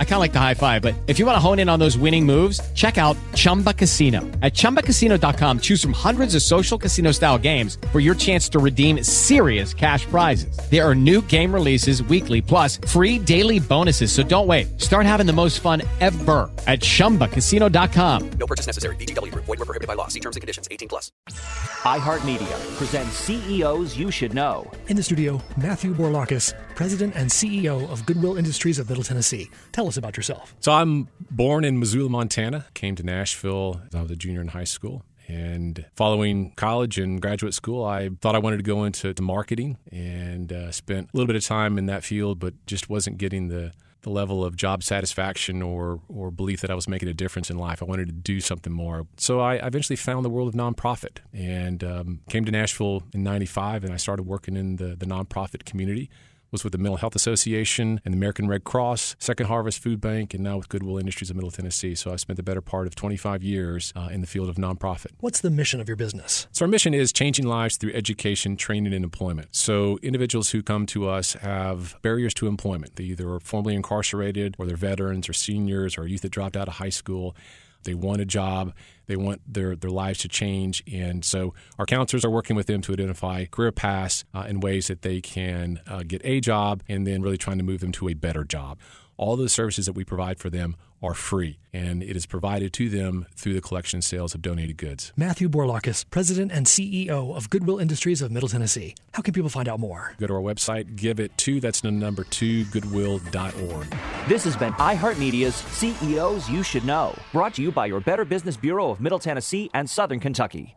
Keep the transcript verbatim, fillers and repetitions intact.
I kind of like the high five, but if you want to hone in on those winning moves, check out Chumba Casino. At chumba casino dot com, choose from hundreds of social casino style games for your chance to redeem serious cash prizes. There are new game releases weekly, plus free daily bonuses. So don't wait. Start having the most fun ever at chumba casino dot com. No purchase necessary. V G W Group. Void where prohibited by law. See terms and conditions. eighteen plus. iHeartMedia presents C E Os You Should Know. In the studio, Matthew Bourlakas, president and C E O of Goodwill Industries of Middle Tennessee. Tell us about yourself. So I'm born in Missoula, Montana, came to Nashville as I was a junior in high school. And following college and graduate school, I thought I wanted to go into marketing and uh, spent a little bit of time in that field, but just wasn't getting the, the level of job satisfaction or, or belief that I was making a difference in life. I wanted to do something more. So I eventually found the world of nonprofit and um, came to Nashville in ninety-five, and I started working in the, the nonprofit community. Was with the Mental Health Association and the American Red Cross, Second Harvest Food Bank, and now with Goodwill Industries of Middle Tennessee. So I've spent the better part of twenty-five years uh, in the field of nonprofit. What's the mission of your business? So our mission is changing lives through education, training, and employment. So individuals who come to us have barriers to employment. They either are formerly incarcerated, or they're veterans, or seniors, or youth that dropped out of high school. They want a job. They want their, their lives to change. And so our counselors are working with them to identify career paths uh, in ways that they can uh, get a job and then really trying to move them to a better job. All the services that we provide for them are free, and it is provided to them through the collection and sales of donated goods. Matthew Bourlakas, president and C E O of Goodwill Industries of Middle Tennessee. How can people find out more? Go to our website, give it to, that's the number two, goodwill dot org. This has been iHeartMedia's C E Os You Should Know, brought to you by your Better Business Bureau of Middle Tennessee and Southern Kentucky.